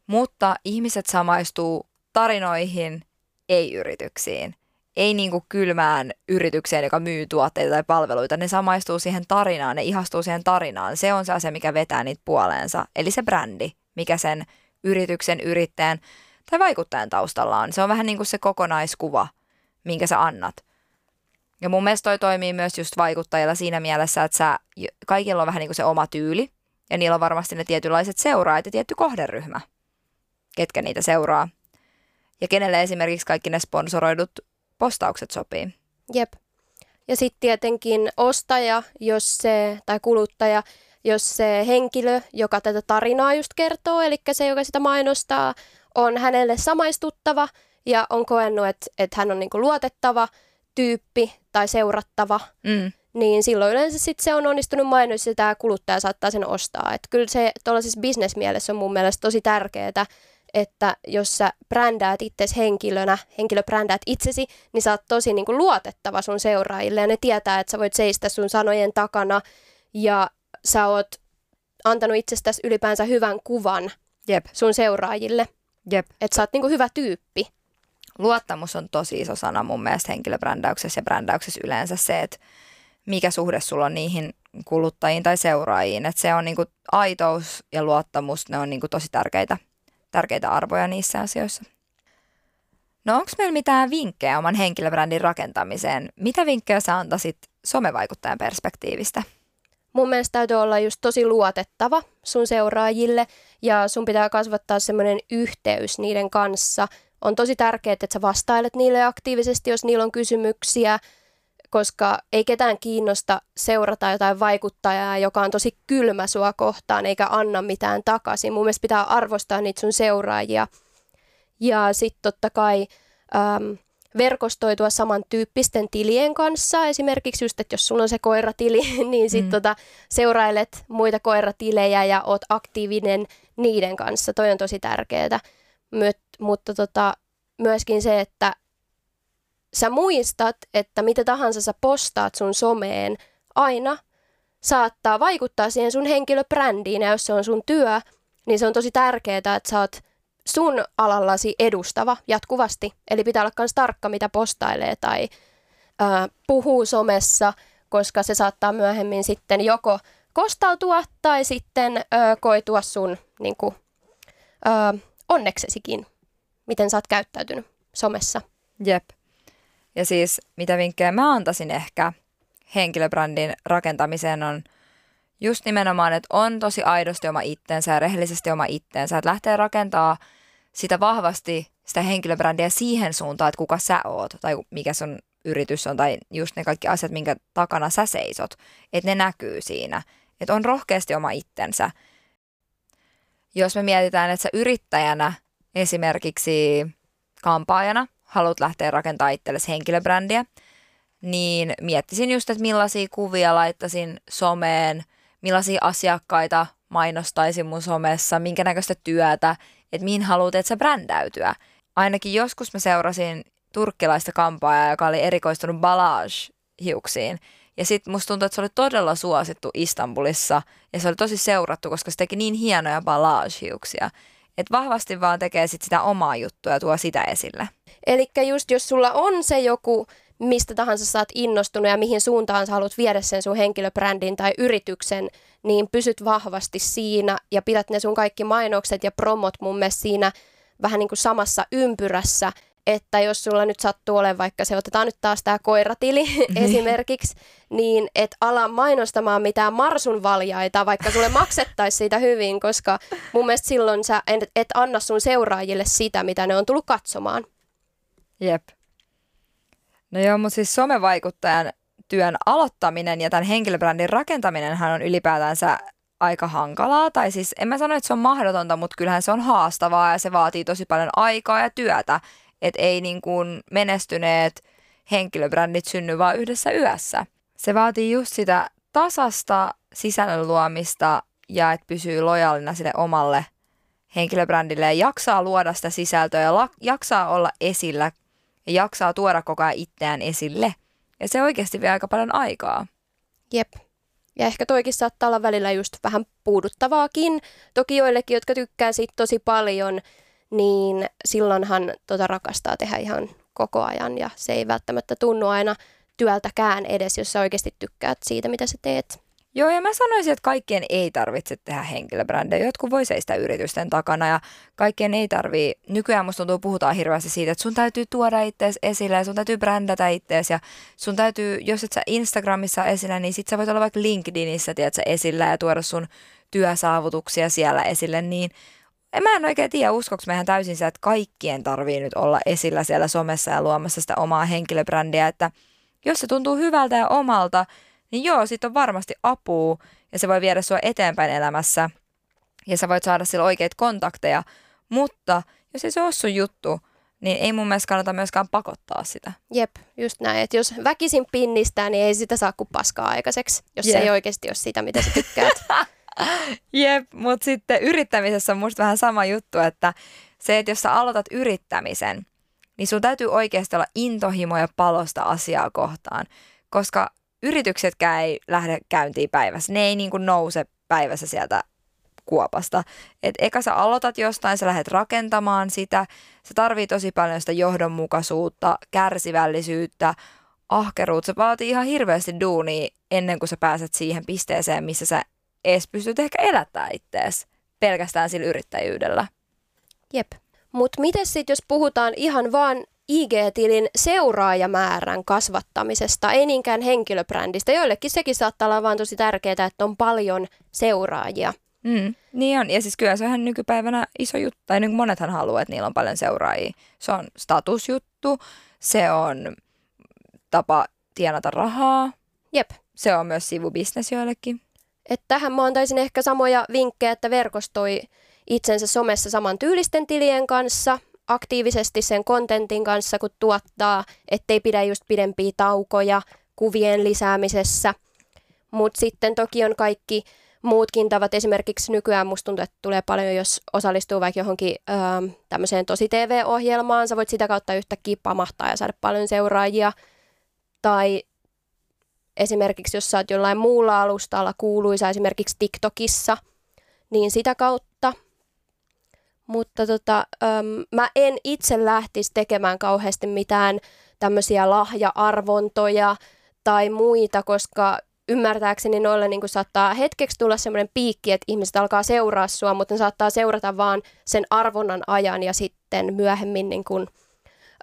Mutta ihmiset samaistuu tarinoihin, ei yrityksiin. Ei niinku kylmään yritykseen, joka myy tuotteita tai palveluita. Ne samaistuu siihen tarinaan, ne ihastuu siihen tarinaan. Se on se asia, mikä vetää niitä puoleensa. Eli se brändi, mikä sen yrityksen, yrittäjän tai vaikuttajan taustalla on. Se on vähän niin kuin se kokonaiskuva, minkä sä annat. Ja mun mielestä toi toimii myös just vaikuttajilla siinä mielessä, että sä, kaikilla on vähän niin kuin se oma tyyli. Ja niillä on varmasti ne tietynlaiset seuraajat ja tietty kohderyhmä, ketkä niitä seuraa. Ja kenelle esimerkiksi kaikki ne sponsoroidut postaukset sopii. Jep. Ja sitten tietenkin ostaja, jos se, tai kuluttaja, jos se henkilö, joka tätä tarinaa just kertoo, eli se, joka sitä mainostaa, on hänelle samaistuttava ja on koennut, että et hän on niinku luotettava tyyppi tai seurattava, mm. niin silloin yleensä sit se on onnistunut mainos ja tämä kuluttaja saattaa sen ostaa. Et kyllä se tuollaisessa bisnesmielessä on mun mielestä tosi tärkeää, että jos sä brändäät itsesi henkilönä, henkilö brändäät itsesi, niin sä oot tosi niinku luotettava sun seuraajille ja ne tietää, että sä voit seistä sun sanojen takana ja sä oot antanut itsestäsi ylipäänsä hyvän kuvan Jep. sun seuraajille. Jep. Että sä oot niinku hyvä tyyppi. Luottamus on tosi iso sana mun mielestä henkilöbrändäyksessä ja brändäyksessä yleensä se, että mikä suhde sulla on niihin kuluttajiin tai seuraajiin. Että se on niinku aitous ja luottamus, ne on niinku tosi tärkeitä, tärkeitä arvoja niissä asioissa. No onko meillä mitään vinkkejä oman henkilöbrändin rakentamiseen? Mitä vinkkejä sä antaisit somevaikuttajan perspektiivistä? Mun mielestä täytyy olla just tosi luotettava sun seuraajille ja sun pitää kasvattaa semmoinen yhteys niiden kanssa. On tosi tärkeää, että sä vastailet niille aktiivisesti, jos niillä on kysymyksiä, koska ei ketään kiinnosta seurata jotain vaikuttajaa, joka on tosi kylmä sua kohtaan eikä anna mitään takaisin. Mun mielestä pitää arvostaa niitä sun seuraajia ja sitten totta kai äm, verkostoitua samantyyppisten tilien kanssa. Esimerkiksi just, että jos sulla on se koiratili, niin sitten mm. tota, seurailet muita koiratilejä ja oot aktiivinen niiden kanssa. Toi on tosi tärkeää. Myö, mutta tota, myöskin se, että sä muistat, että mitä tahansa sä postaat sun someen aina saattaa vaikuttaa siihen sun henkilöbrändiin ja jos se on sun työ, niin se on tosi tärkeää, että sä oot sun alallasi edustava jatkuvasti. Eli pitää olla myös tarkka, mitä postailee tai ää, puhuu somessa, koska se saattaa myöhemmin sitten joko kostautua tai sitten ää, koitua sun niin kuin, ää, onneksesikin, miten sä oot käyttäytynyt somessa. Jep. Ja siis mitä vinkkejä mä antaisin ehkä henkilöbrändin rakentamiseen on just nimenomaan, että on tosi aidosti oma itsensä ja rehellisesti oma itsensä. Että lähtee rakentamaan sitä vahvasti, sitä henkilöbrändiä siihen suuntaan, että kuka sä oot tai mikä sun yritys on tai just ne kaikki asiat, minkä takana sä seisot. Että ne näkyy siinä. Että on rohkeasti oma itsensä. Jos me mietitään, että sä yrittäjänä, esimerkiksi kampaajana, haluat lähteä rakentamaan itsellesi henkilöbrändiä, niin miettisin just, että millaisia kuvia laittaisin someen, millaisia asiakkaita mainostaisin mun somessa, minkä näköistä työtä, että mihin haluat, että sä brändäytyä. Ainakin joskus mä seurasin turkkilaista kampaajaa, joka oli erikoistunut balayage-hiuksiin. Ja sitten musta tuntuu, että se oli todella suosittu Istanbulissa ja se oli tosi seurattu, koska se teki niin hienoja balayage-hiuksia. Että vahvasti vaan tekee sit sitä omaa juttua ja tuo sitä esille. Elikkä just jos sulla on se joku, mistä tahansa sä oot innostunut ja mihin suuntaan sä haluat viedä sen sun henkilöbrändin tai yrityksen, niin pysyt vahvasti siinä ja pidät ne sun kaikki mainokset ja promot mun mielestä siinä vähän niin kuin samassa ympyrässä. Että jos sulla nyt sattuu olemaan, vaikka se otetaan nyt taas tämä koiratili esimerkiksi, niin et ala mainostamaan mitään marsunvaljaita, vaikka sulle maksettaisiin siitä hyvin, koska mun mielestä silloin sä et anna sun seuraajille sitä, mitä ne on tullut katsomaan. Jep. No joo, mutta siis somevaikuttajan työn aloittaminen ja tämän henkilöbrändin rakentaminenhan on ylipäätänsä aika hankalaa, tai siis en mä sano, että se on mahdotonta, mutta kyllähän se on haastavaa ja se vaatii tosi paljon aikaa ja työtä. Että ei niin kuin menestyneet henkilöbrändit synny vaan yhdessä yössä. Se vaatii just sitä tasasta sisällön luomista ja että pysyy lojaalina sille omalle henkilöbrändille ja jaksaa luoda sitä sisältöä ja la- jaksaa olla esillä ja jaksaa tuoda koko ajan itseään esille. Ja se oikeasti vie aika paljon aikaa. Jep. Ja ehkä toikin saattaa olla välillä just vähän puuduttavaakin. Toki joillekin, jotka tykkää siitä tosi paljon, niin silloinhan tota rakastaa tehdä ihan koko ajan. Ja se ei välttämättä tunnu aina työltäkään edes, jos sä oikeasti tykkäät siitä, mitä sä teet. Joo, ja mä sanoisin, että kaikkien ei tarvitse tehdä henkilöbrändejä. Jotkut voi seistä yritysten takana ja kaikkien ei tarvii. Nykyään musta tuntuu, puhutaan hirveästi siitä, että sun täytyy tuoda ittees esille ja sun täytyy brändätä ittees. Ja sun täytyy, jos et sä Instagramissa esillä, niin sit sä voit olla vaikka LinkedInissä, tiedät sä, esillä ja tuoda sun työsaavutuksia siellä esille. Niin mä en oikein tiedä, uskoks mehän täysin se, että kaikkien tarvii nyt olla esillä siellä somessa ja luomassa sitä omaa henkilöbrändiä. Että jos se tuntuu hyvältä ja omalta, niin joo, siitä on varmasti apua ja se voi viedä sua eteenpäin elämässä ja sä voit saada sillä oikeita kontakteja, mutta jos ei se ole sun juttu, niin ei mun mielestä kannata myöskään pakottaa sitä. Jep, just näin, että jos väkisin pinnistää, niin ei sitä saa kuin paskaa aikaiseksi, jos Jep. se ei oikeasti ole sitä, mitä sä tykkäät. Jep, mutta sitten yrittämisessä on musta vähän sama juttu, että se, että jos sä aloitat yrittämisen, niin sun täytyy oikeasti olla intohimoja palosta asiaa kohtaan, koska yrityksetkään ei lähde käyntiin päivässä. Ne ei niin kuin nouse päivässä sieltä kuopasta. Et eka sä aloitat jostain, sä lähdet rakentamaan sitä. Se tarvii tosi paljon sitä johdonmukaisuutta, kärsivällisyyttä, ahkeruutta. Se vaatii ihan hirveästi duunia ennen kuin sä pääset siihen pisteeseen, missä sä edes pystyt ehkä elättää ittees pelkästään sillä yrittäjyydellä. Jep. Mutta miten sitten, jos puhutaan ihan vaan I G-tilin seuraajamäärän kasvattamisesta, ei niinkään henkilöbrändistä. Joillekin sekin saattaa olla vaan tosi tärkeää, että on paljon seuraajia. Mm, niin on. Ja siis kyllä se on ihan nykypäivänä iso juttu. Tai niin monethan haluaa, että niillä on paljon seuraajia. Se on statusjuttu. Se on tapa tienata rahaa. Jep. Se on myös sivubisnes joillekin. Et tähän mä antaisin ehkä samoja vinkkejä, että verkostoi itsensä somessa saman tyylisten tilien kanssa aktiivisesti sen kontentin kanssa, kun tuottaa, ettei pidä just pidempiä taukoja kuvien lisäämisessä. Mutta sitten toki on kaikki muutkin tavat. Esimerkiksi nykyään musta tuntuu, että tulee paljon, jos osallistuu vaikka johonkin öö, tämmöiseen tosi T V-ohjelmaan. Sä voit sitä kautta yhtäkkiä pamahtaa ja saada paljon seuraajia. Tai esimerkiksi, jos sä oot jollain muulla alustalla kuuluisa, esimerkiksi TikTokissa, niin sitä kautta. Mutta tota, äm, mä en itse lähtisi tekemään kauheasti mitään tämmöisiä lahja-arvontoja tai muita, koska ymmärtääkseni noille niin kun saattaa hetkeksi tulla semmoinen piikki, että ihmiset alkaa seuraa sua, mutta ne saattaa seurata vaan sen arvonnan ajan ja sitten myöhemmin niin kun,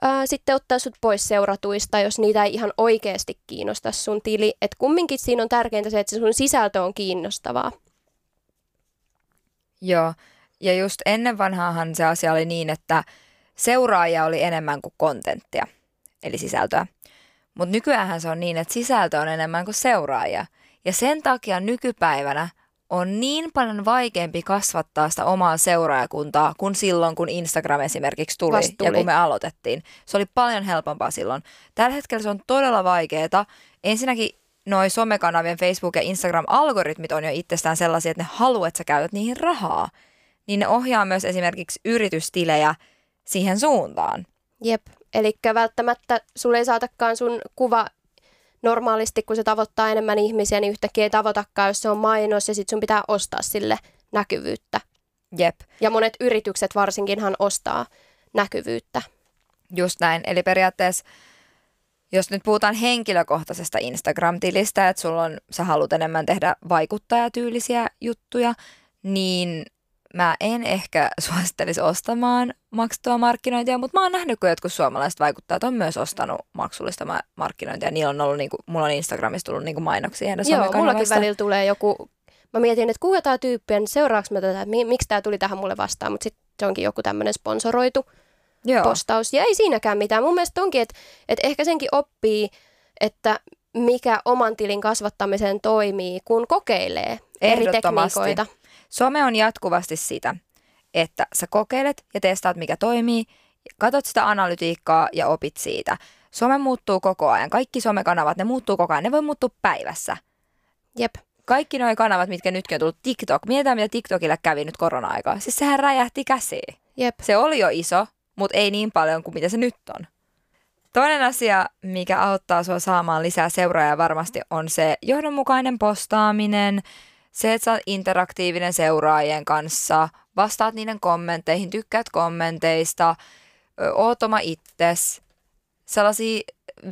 ää, sitten ottaa sut pois seuratuista, jos niitä ei ihan oikeasti kiinnosta sun tili. Et kumminkin siinä on tärkeintä se, että sun sisältö on kiinnostavaa. Joo. Ja just ennen vanhaahan se asia oli niin, että seuraajia oli enemmän kuin kontenttia, eli sisältöä. Mutta nykyäänhän se on niin, että sisältö on enemmän kuin seuraajia. Ja sen takia nykypäivänä on niin paljon vaikeampi kasvattaa sitä omaa seuraajakuntaa kuin silloin, kun Instagram esimerkiksi tuli, tuli ja kun me aloitettiin. Se oli paljon helpompaa silloin. Tällä hetkellä se on todella vaikeaa. Ensinnäkin noi somekanavien Facebook- ja Instagram-algoritmit on jo itsestään sellaisia, että ne haluat, että sä käytät niihin rahaa. Niin ne ohjaa myös esimerkiksi yritystilejä siihen suuntaan. Jep, eli välttämättä sulle ei saatakaan sun kuva normaalisti, kun se tavoittaa enemmän ihmisiä, niin yhtäkkiä ei tavoitakaan, jos se on mainos ja sit sun pitää ostaa sille näkyvyyttä. Jep. Ja monet yritykset varsinkinhan ostaa näkyvyyttä. Just näin, eli periaatteessa jos nyt puhutaan henkilökohtaisesta Instagram-tilistä, että sulla on, sä haluat enemmän tehdä vaikuttajatyylisiä juttuja, niin mä en ehkä suosittelisi ostamaan maksettua markkinointia, mutta mä oon nähnyt, kun jotkut suomalaiset vaikuttajat on myös ostanut maksullista markkinointia. Niillä on ollut, niin kuin, mulla on Instagramissa tullut niin kuin mainoksia. Joo, mullakin välillä tulee joku, mä mietin, että kuka tää tyyppiä, niin seuraavaksi mä tätä, että miksi tää tuli tähän mulle vastaan, mutta sitten se onkin joku tämmöinen sponsoroitu Joo. postaus. Ja ei siinäkään mitään. Mun mielestä onkin, että, että ehkä senkin oppii, että mikä oman tilin kasvattamiseen toimii, kun kokeilee eri tekniikoita. Some on jatkuvasti sitä, että sä kokeilet ja testaat, mikä toimii, katot sitä analytiikkaa ja opit siitä. some muuttuu koko ajan. Kaikki somekanavat, ne muuttuu koko ajan. Ne voi muuttua päivässä. Jep. Kaikki nuo kanavat, mitkä nytkin on tullut, TikTok. Mietitään, mitä TikTokille kävi nyt korona-aikaa. Siis sehän räjähti käsiin. Jep. Se oli jo iso, mutta ei niin paljon kuin mitä se nyt on. Toinen asia, mikä auttaa sua saamaan lisää seuraajia varmasti on se johdonmukainen postaaminen, se, että sä oot interaktiivinen seuraajien kanssa, vastaat niiden kommentteihin, tykkäät kommenteista, oot oma itses. Sellaisia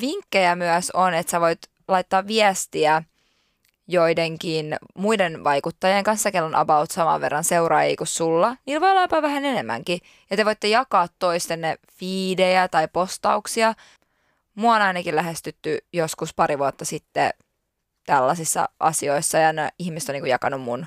vinkkejä myös on, että sä voit laittaa viestiä joidenkin muiden vaikuttajien kanssa, kello on about saman verran seuraajia kuin sulla. Niillä voi olla jopa vähän enemmänkin. Ja te voitte jakaa toistenne fiidejä tai postauksia. Mua on ainakin lähestytty joskus pari vuotta sitten tällaisissa asioissa ja ne ihmiset on niin kuin jakanut mun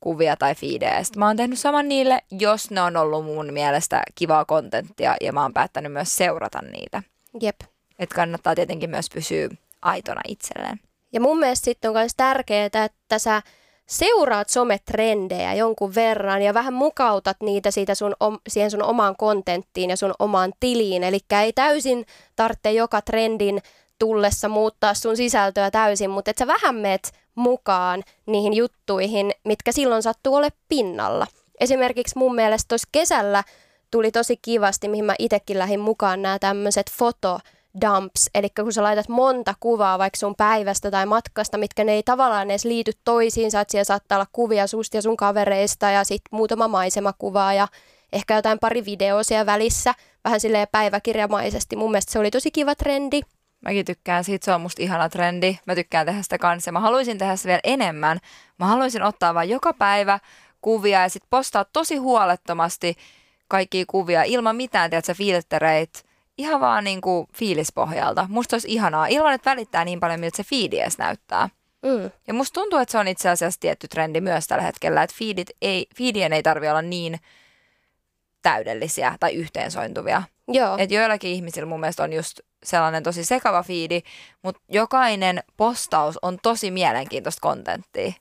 kuvia tai fiidejä. Sitten mä oon tehnyt saman niille, jos ne on ollut mun mielestä kivaa kontenttia ja mä oon päättänyt myös seurata niitä. Jep. Että kannattaa tietenkin myös pysyä aitona itselleen. Ja mun mielestä sitten on myös tärkeää, että sä seuraat sometrendejä jonkun verran ja vähän mukautat niitä siitä sun, siihen sun omaan kontenttiin ja sun omaan tiliin. Eli ei täysin tarvitse joka trendin tullessa muuttaa sun sisältöä täysin, mutta et sä vähän meet mukaan niihin juttuihin, mitkä silloin sattuu ole pinnalla. Esimerkiksi mun mielestä tuossa kesällä tuli tosi kivasti, mihin mä itsekin lähdin mukaan, nämä tämmöiset foto dumps, eli kun sä laitat monta kuvaa vaikka sun päivästä tai matkasta, mitkä ne ei tavallaan edes liity toisiinsa, että siellä saattaa olla kuvia susta ja sun kavereista ja sit muutama maisemakuvaa ja ehkä jotain pari videoa siellä välissä, vähän silleen päiväkirjamaisesti. Mun mielestä se oli tosi kiva trendi. Mäkin tykkään siitä, se on musta ihana trendi. Mä tykkään tehdä sitä kanssa. Mä haluaisin tehdä sitä vielä enemmän. Mä haluaisin ottaa vaan joka päivä kuvia ja sit postaa tosi huolettomasti kaikkia kuvia ilman mitään, tiedätkö, filttereit. Ihan vaan niin kuin fiilispohjalta. Musta olisi ihanaa, ilman että välittää niin paljon, miltä se fiidi edes näyttää. Mm. Ja musta tuntuu, että se on itse asiassa tietty trendi myös tällä hetkellä, että fiidit ei, fiidien ei tarvitse olla niin täydellisiä tai yhteensointuvia. Joo. Et joillakin ihmisillä mun mielestä on just sellainen tosi sekava fiidi, mutta jokainen postaus on tosi mielenkiintoista kontenttia.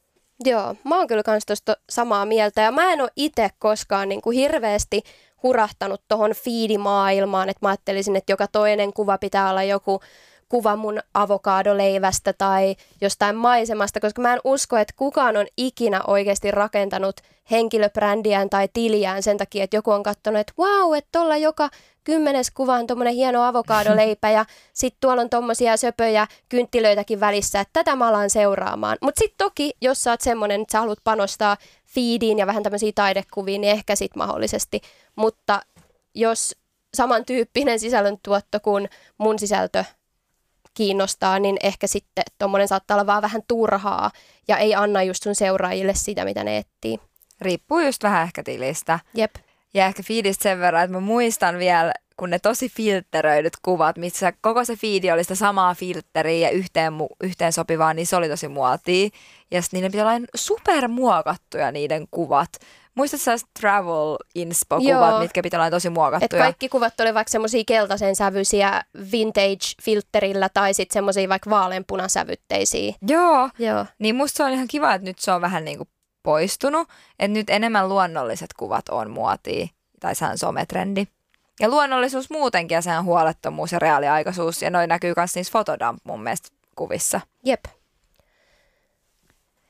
Joo, mä oon kyllä kans tosta samaa mieltä ja mä en oo itse koskaan niin kuin hirveästi hurahtanut tohon fiidimaailmaan, että mä ajattelisin, että joka toinen kuva pitää olla joku kuva mun avokadoleivästä tai jostain maisemasta, koska mä en usko, että kukaan on ikinä oikeasti rakentanut henkilöbrändiään tai tiliään sen takia, että joku on katsonut, että vau, että tuolla joka kymmenes kuva on tommonen hieno avokadoleipä ja sit tuolla on tommosia söpöjä kynttilöitäkin välissä, että tätä mä alan seuraamaan. Mut sit toki, jos sä oot semmonen, että sä haluat panostaa feediin ja vähän tämmöisiä taidekuviin, niin ehkä sit mahdollisesti, mutta jos samantyyppinen sisällöntuotto kuin mun sisältö kiinnostaa, niin ehkä sitten tuommoinen saattaa olla vaan vähän turhaa ja ei anna just sun seuraajille sitä, mitä ne etsii. Riippuu just vähän ehkä tilistä. Jep. Ja ehkä feedistä sen verran, että mä muistan vielä, kun ne tosi filtteröidyt kuvat, missä koko se feedi oli sitä samaa filtteriä ja yhteen, yhteen sopivaa, niin se oli tosi muotia. Ja sitten niiden pitää olla supermuokattuja niiden kuvat. Muistatko sellaiset travel inspo-kuvat, joo, mitkä pitää olla tosi muokattuja? Et kaikki kuvat oli vaikka semmoisia keltaisen sävyisiä vintage-filterillä tai sitten semmoisia vaikka vaaleanpunasävytteisiä. Joo. Joo, niin musta se on ihan kiva, että nyt se on vähän niin kuin poistunut, että nyt enemmän luonnolliset kuvat on muotia tai sehän sometrendi. Ja luonnollisuus muutenkin ja sehän huolettomuus ja reaaliaikaisuus ja noi näkyy myös niissä fotodump mun mielestä kuvissa. Jep.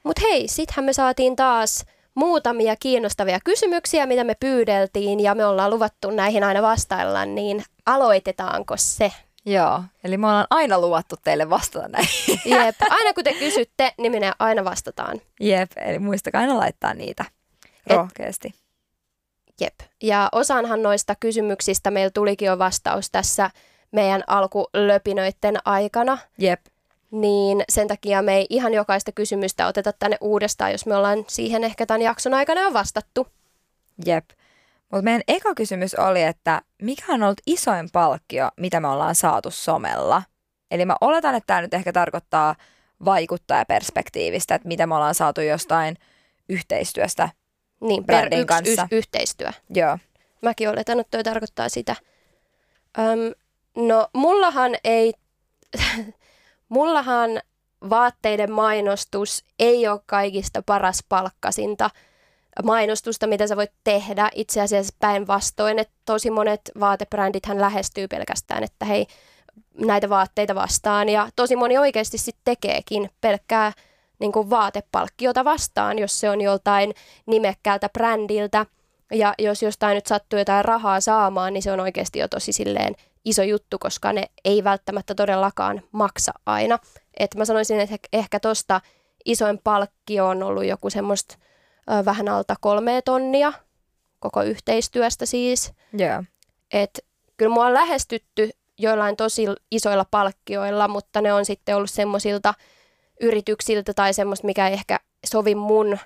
Mut hei, sittenhän me saatiin taas muutamia kiinnostavia kysymyksiä, mitä me pyydeltiin ja me ollaan luvattu näihin aina vastailla, niin aloitetaanko se? Joo, eli me ollaan aina luvattu teille vastata näihin. Jep, aina kun te kysytte, niin minä aina vastataan. Jep, eli muistakaa aina laittaa niitä rohkeasti. Et, jep, ja osaanhan noista kysymyksistä meillä tulikin jo vastaus tässä meidän alkulöpinöiden aikana. Jep. Niin sen takia me ei ihan jokaista kysymystä oteta tänne uudestaan, jos me ollaan siihen ehkä tämän jakson aikana jo vastattu. Jep. Mutta meidän eka kysymys oli, että mikä on ollut isoin palkkio, mitä me ollaan saatu somella? Eli mä oletan, että tämä nyt ehkä tarkoittaa vaikuttajaperspektiivistä, että mitä me ollaan saatu jostain yhteistyöstä niin, brändin yks, kanssa. Niin, yhteistyö. Joo. Mäkin oletan, että toi tarkoittaa sitä. Öm, no, mullahan ei... Mullahan vaatteiden mainostus ei ole kaikista paras palkkasinta mainostusta, mitä sä voit tehdä. Itse asiassa päinvastoin, että tosi monet vaatebrändithän lähestyy pelkästään, että hei, näitä vaatteita vastaan. Ja tosi moni oikeasti sit tekeekin pelkkää niin kuin vaatepalkkiota vastaan, jos se on joltain nimekkäältä brändiltä. Ja jos jostain nyt sattuu jotain rahaa saamaan, niin se on oikeasti jo tosi silleen iso juttu, koska ne ei välttämättä todellakaan maksa aina. Et mä sanoisin, että ehkä tosta isoin palkkio on ollut joku semmoista ö, vähän alta kolmea tonnia koko yhteistyöstä siis. Yeah. Että kyllä mua on lähestytty joillain tosi isoilla palkkioilla, mutta ne on sitten ollut semmoisilta yrityksiltä tai semmoista, mikä ei ehkä sovi mun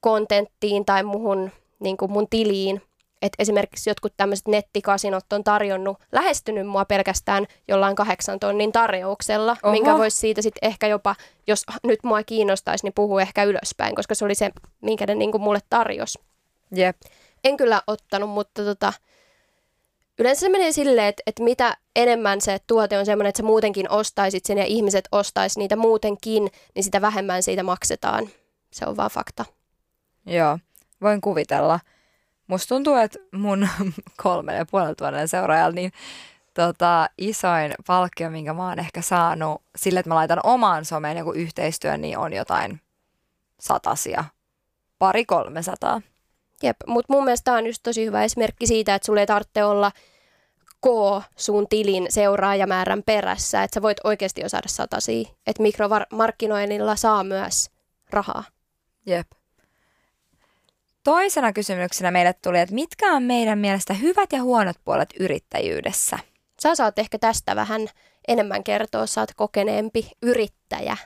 kontenttiin tai muhun, niin kuin mun tiliin. Et esimerkiksi jotkut tämmöiset nettikasinot on tarjonnut, lähestynyt mua pelkästään jollain kahdeksan tonnin tarjouksella, Oho. minkä voisi siitä sitten ehkä jopa, jos nyt mua kiinnostaisi, niin puhuu ehkä ylöspäin, koska se oli se, minkä ne niin kuin mulle tarjosi. Jep. En kyllä ottanut, mutta tota, yleensä se menee silleen, että, että mitä enemmän se tuote on semmoinen, että sä muutenkin ostaisit sen ja ihmiset ostais niitä muutenkin, niin sitä vähemmän siitä maksetaan. Se on vaan fakta. Joo, voin kuvitella. Musta tuntuu, että mun kolmen ja puolen tuhannen seuraajalla niin tota, isoin palkkio, minkä mä oon ehkä saanut sille, että mä laitan omaan someen joku yhteistyön, niin on jotain satasia, pari kolmesataa. Jep, mutta mun mielestä tämä on just tosi hyvä esimerkki siitä, että sulle ei tarvitse olla koo sun tilin seuraajamäärän perässä, että sä voit oikeasti jo saada satasia, että mikromarkkinoinnilla saa myös rahaa. Jep. Toisena kysymyksenä meille tuli, että mitkä on meidän mielestä hyvät ja huonot puolet yrittäjyydessä? Sä saat ehkä tästä vähän enemmän kertoa, sä oot kokeneempi yrittäjä.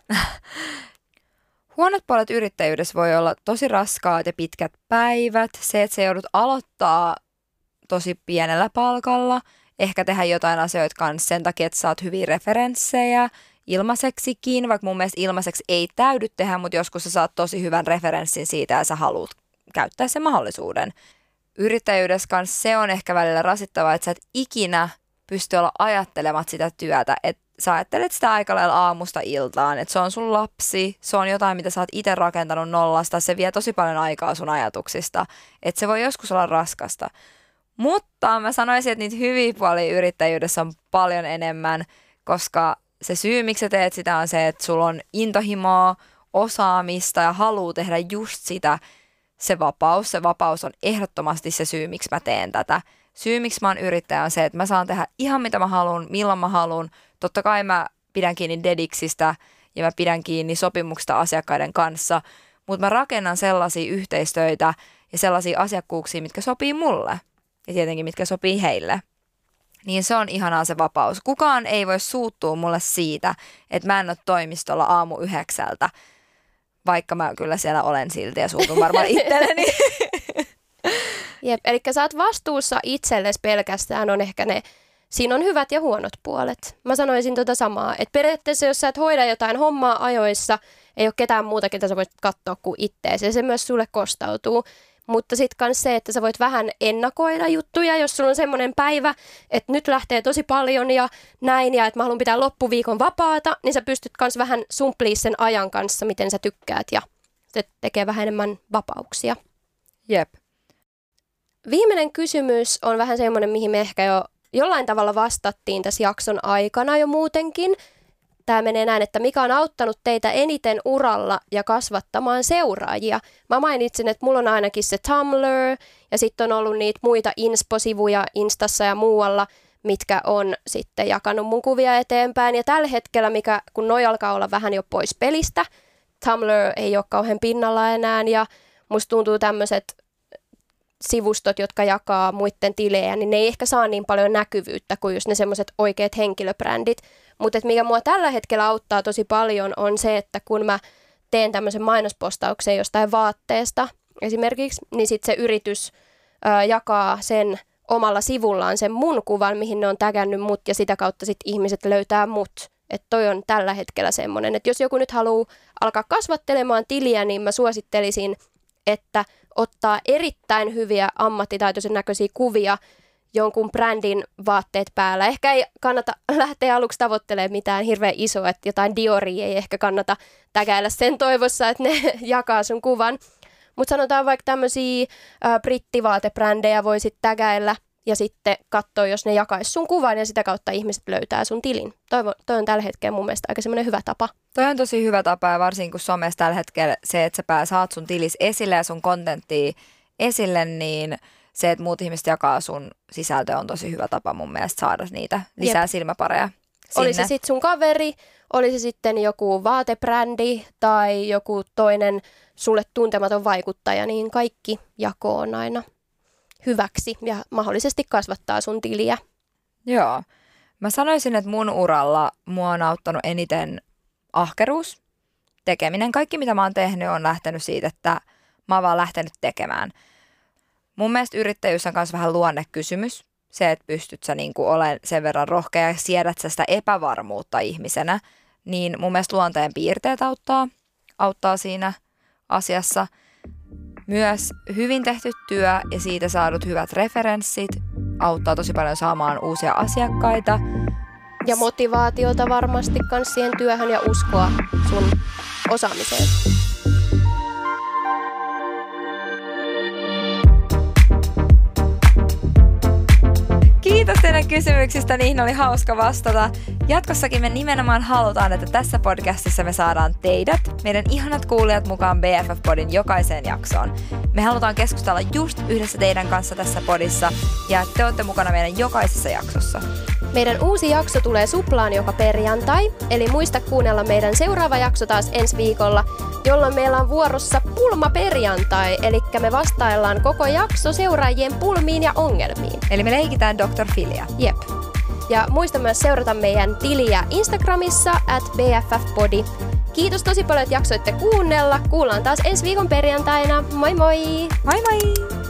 Huonot puolet yrittäjyydessä voi olla tosi raskaat ja pitkät päivät. Se, että sä joudut aloittaa tosi pienellä palkalla. Ehkä tehdä jotain asioita kanssa sen takia, että saat hyviä referenssejä. Ilmaiseksikin, vaikka mun mielestä ilmaiseksi ei täydy tehdä, mutta joskus sä saat tosi hyvän referenssin siitä ja sä haluut käyttää sen mahdollisuuden. Yrittäjyydessä kanssa se on ehkä välillä rasittavaa, että sä et ikinä pysty olla ajattelematta sitä työtä. Että sä ajattelet sitä aika lailla aamusta iltaan, että se on sun lapsi, se on jotain, mitä sä oot itse rakentanut nollasta, se vie tosi paljon aikaa sun ajatuksista. Että se voi joskus olla raskasta. Mutta mä sanoisin, että niitä hyviä puolia yrittäjyydessä on paljon enemmän, koska se syy, miksi sä teet sitä, on se, että sulla on intohimoa, osaamista ja haluu tehdä just sitä. Se vapaus, se vapaus on ehdottomasti se syy, miksi mä teen tätä. Syy, miksi mä oon yrittäjä, on se, että mä saan tehdä ihan mitä mä haluan, milloin mä haluan. Totta kai mä pidän kiinni dediksistä ja mä pidän kiinni sopimuksista asiakkaiden kanssa, mutta mä rakennan sellaisia yhteistöitä ja sellaisia asiakkuuksia, mitkä sopii mulle ja tietenkin mitkä sopii heille. Niin se on ihanaa se vapaus. Kukaan ei voi suuttua mulle siitä, että mä en ole toimistolla aamu yhdeksältä. Vaikka mä kyllä siellä olen silti ja suutun varmaan itselleni. Jep, eli sä oot vastuussa itsellesi pelkästään, on ehkä ne, siinä on hyvät ja huonot puolet. Mä sanoisin tota samaa, että periaatteessa jos sä et hoida jotain hommaa ajoissa, ei ole ketään muuta, ketä sä voit katsoa kuin itteesi, ja se myös sulle kostautuu. Mutta sitten kans se, että sä voit vähän ennakoida juttuja, jos sulla on semmoinen päivä, että nyt lähtee tosi paljon ja näin, ja että mä haluan pitää loppuviikon vapaata, niin sä pystyt kans vähän sumplii sen ajan kanssa, miten sä tykkäät, ja se tekee vähän enemmän vapauksia. Jep. Viimeinen kysymys on vähän semmoinen, mihin me ehkä jo jollain tavalla vastattiin tässä jakson aikana jo muutenkin. Tämä menee näin, että mikä on auttanut teitä eniten uralla ja kasvattamaan seuraajia. Mä mainitsin, että mulla on ainakin se Tumblr ja sitten on ollut niitä muita inspo-sivuja Instassa ja muualla, mitkä on sitten jakanut mun kuvia eteenpäin. Ja tällä hetkellä, mikä, kun noi alkaa olla vähän jo pois pelistä, Tumblr ei ole kauhean pinnalla enää ja musta tuntuu tämmöiset sivustot, jotka jakaa muiden tilejä, niin ne ei ehkä saa niin paljon näkyvyyttä kuin just ne semmoiset oikeat henkilöbrändit. Mutta mikä mua tällä hetkellä auttaa tosi paljon on se, että kun mä teen tämmöisen mainospostauksen jostain vaatteesta esimerkiksi, niin sitten se yritys ö, jakaa sen omalla sivullaan sen mun kuvan, mihin ne on tägännyt mut ja sitä kautta sitten ihmiset löytää mut. Että toi on tällä hetkellä semmoinen, että jos joku nyt haluaa alkaa kasvattelemaan tiliä, niin mä suosittelisin, että ottaa erittäin hyviä ammattitaitoisen näköisiä kuvia jonkun brändin vaatteet päällä. Ehkä ei kannata lähteä aluksi tavoittelemaan mitään hirveän isoa, että jotain Dioria ei ehkä kannata täkäillä sen toivossa, että ne jakaa sun kuvan. Mutta sanotaan vaikka tämmöisiä brittivaatebrändejä voi sitten täkäillä ja sitten katsoa, jos ne jakaisi sun kuvan ja sitä kautta ihmiset löytää sun tilin. Toivon, toi on tällä hetkellä mun mielestä aika semmoinen hyvä tapa. Toi on tosi hyvä tapa ja varsinkin kun somessa tällä hetkellä se, että sä pää saat sun tilis esille ja sun kontenttia esille, niin se, että muut ihmiset jakaa sun sisältöä on tosi hyvä tapa mun mielestä saada niitä lisää Jep. silmäpareja. Sinne. Oli se sitten sun kaveri, oli se sitten joku vaatebrändi tai joku toinen sulle tuntematon vaikuttaja, niin kaikki jako on aina hyväksi ja mahdollisesti kasvattaa sun tiliä. Joo. Mä sanoisin, että mun uralla mua on auttanut eniten ahkeruus, tekeminen. Kaikki mitä mä oon tehnyt on lähtenyt siitä, että mä oon vaan lähtenyt tekemään. Mun mielestä yrittäjyys on myös vähän luonnekysymys. Se, että pystyt sä niinku olemaan sen verran rohkea ja siedät sä sitä epävarmuutta ihmisenä, niin mun mielestä luonteen piirteet auttaa, auttaa siinä asiassa. Myös hyvin tehty työ ja siitä saadut hyvät referenssit auttaa tosi paljon saamaan uusia asiakkaita. Ja motivaatiota varmasti myös siihen työhön ja uskoa sun osaamiseen. Kiitos teidän kysymyksistä, niihin oli hauska vastata. Jatkossakin me nimenomaan halutaan, että tässä podcastissa me saadaan teidät, meidän ihanat kuulijat mukaan B F F-podin jokaiseen jaksoon. Me halutaan keskustella just yhdessä teidän kanssa tässä podissa ja te olette mukana meidän jokaisessa jaksossa. Meidän uusi jakso tulee suplaan joka perjantai, eli muista kuunnella meidän seuraava jakso taas ensi viikolla, jolloin meillä on vuorossa pulmaperjantai, eli me vastaillaan koko jakso seuraajien pulmiin ja ongelmiin. Eli me leikitään doktor Filia. Jep. Ja muista myös seurata meidän tiliä Instagramissa at B F F-podi. Kiitos tosi paljon, että jaksoitte kuunnella. Kuullaan taas ensi viikon perjantaina. Moi moi! Moi moi!